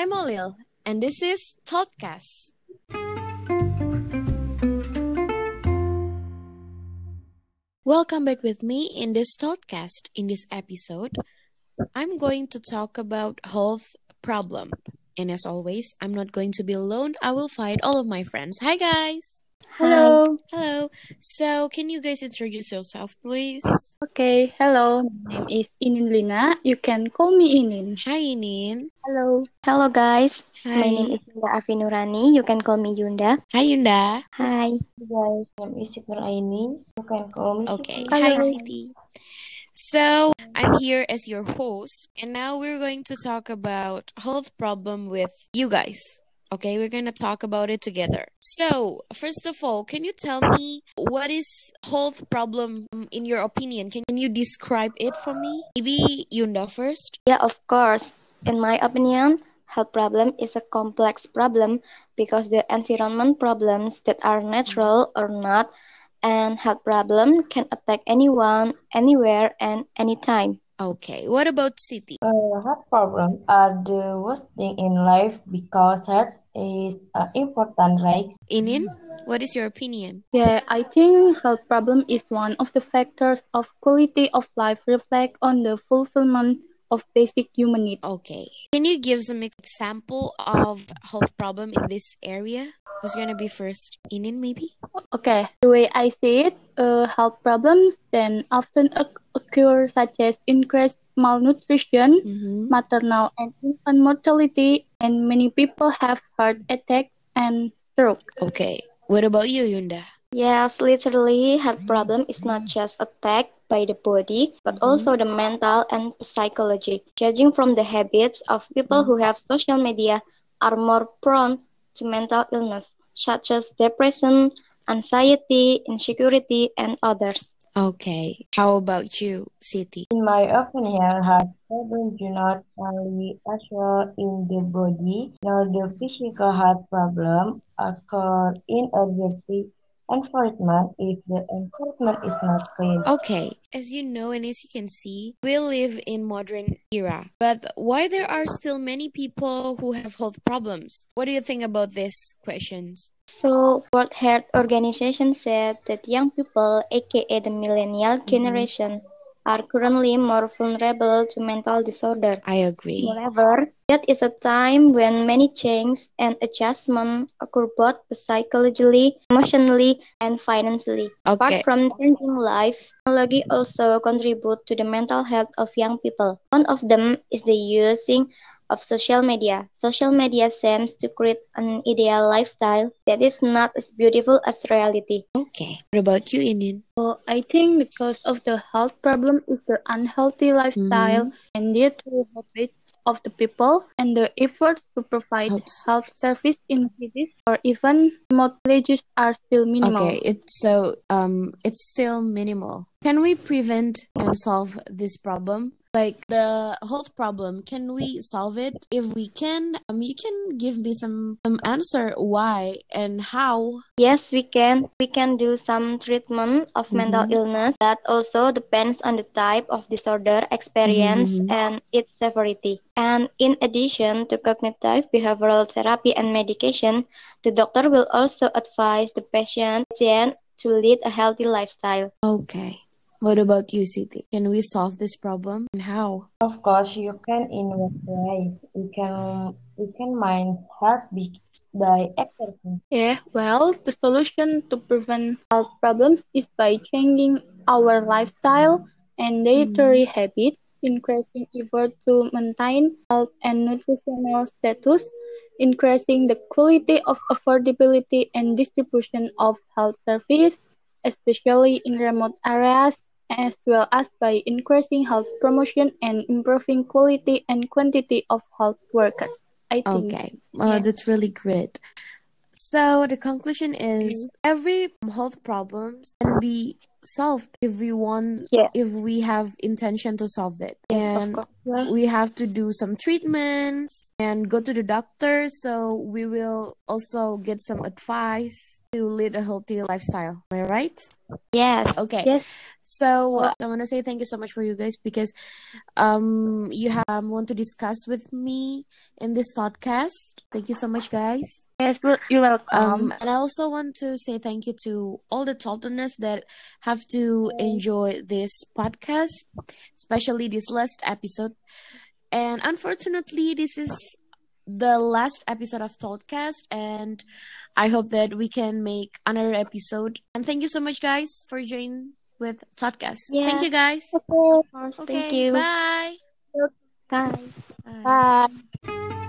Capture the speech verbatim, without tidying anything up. I'm Olil, and this is Toddcast. Welcome back with me in this Toddcast. In this episode, I'm going to talk about health problem. And as always, I'm not going to be alone. I will find all of my friends. Hi, guys. Hello. Hi. Hello. So, can you guys introduce yourself, please? Okay. Hello. My name is Inin Lina. You can call me Inin. Hi, Inin. Hello. Hello, guys. Hi. My name is Yunda Avinurani. You can call me Yunda. Hi, Yunda. Hi. Hi. My name is Siti. You can call me. Okay. Hi, Siti. So, I'm here as your host, and now we're going to talk about health problem with you guys. Okay, we're going to talk about it together. So, first of all, can you tell me what is health problem in your opinion? Can you describe it for me? Maybe Yunda first? Yeah, of course. In my opinion, health problem is a complex problem because the environment problems that are natural or not, and health problem can attack anyone, anywhere, and anytime. Okay, what about Siti? Uh, health problems are the worst thing in life because health is uh, important, right? Inin, what is your opinion? Yeah, I think health problem is one of the factors of quality of life reflect on the fulfillment of basic human needs. Okay, can you give some example of health problem in this area? Who's going to be first? Inin, maybe? Okay, the way I see it, uh, health problems then often occur such as increased malnutrition, mm-hmm. maternal and infant mortality, and many people have heart attacks and stroke. Okay, what about you, Yunda? Yes, literally, health problem is not just attack by the body, but mm-hmm. also the mental and psychology. Judging from the habits of people mm-hmm. who have social media are more prone to mental illness, such as depression, anxiety, insecurity, and others. Okay. How about you, Siti? In my opinion, health problems do not only occur in the body, nor the physical health problem occur in a dirty environment if the environment is not clean. Okay. As you know and as you can see, we live in modern era. But why there are still many people who have health problems? What do you think about these questions? So, World Health Organization said that young people, aka the millennial generation, are currently more vulnerable to mental disorder. I agree. However, that is a time when many changes and adjustments occur both psychologically, emotionally, and financially. Okay. Apart from changing life, technology also contributes to the mental health of young people. One of them is the using of social media. Social media seems to create an ideal lifestyle that is not as beautiful as reality. Okay. What about you, Inin? Well, I think the cause of the health problem is the unhealthy lifestyle mm-hmm. and due to habits of the people and the efforts to provide Helps. health service in cities or even remote villages are still minimal. Okay, it's so um, it's still minimal. Can we prevent and solve this problem? Like the health problem, can we solve it? If we can, um, you can give me some, some answer why and how. Yes, we can. We can do some treatment of mm-hmm. mental illness that also depends on the type of disorder experience mm-hmm. and its severity. And in addition to cognitive behavioral therapy and medication, the doctor will also advise the patient to lead a healthy lifestyle. Okay. What about you, Siti? Can we solve this problem and how? Of course, you can in what ways. You can, you can mind health by exercise. Yeah, well, the solution to prevent health problems is by changing our lifestyle and dietary mm. habits, increasing effort to maintain health and nutritional status, increasing the quality of affordability and distribution of health services, especially in remote areas, as well as by increasing health promotion and improving quality and quantity of health workers, I think. Okay, well, yeah. That's really great. So the conclusion is every health problem can be solved if we want, yeah. if we have intention to solve it. Yes, and yeah. we have to do some treatments and go to the doctor, so we will also get some advice to lead a healthy lifestyle. Am I right? Yes. Okay. Yes. So uh, I want to say thank you so much for you guys, because um you have um, want to discuss with me in this podcast. Thank you so much, guys. Yes, you're welcome. Um, and I also want to say thank you to all the Toltonists that have to enjoy this podcast, especially this last episode. And unfortunately, this is the last episode of Toddcast, and I hope that we can make another episode. And thank you so much, guys, for joining with Toddcast. Yeah. Thank you, guys. Okay. Okay. Thank you. Bye. Bye. Bye. Bye.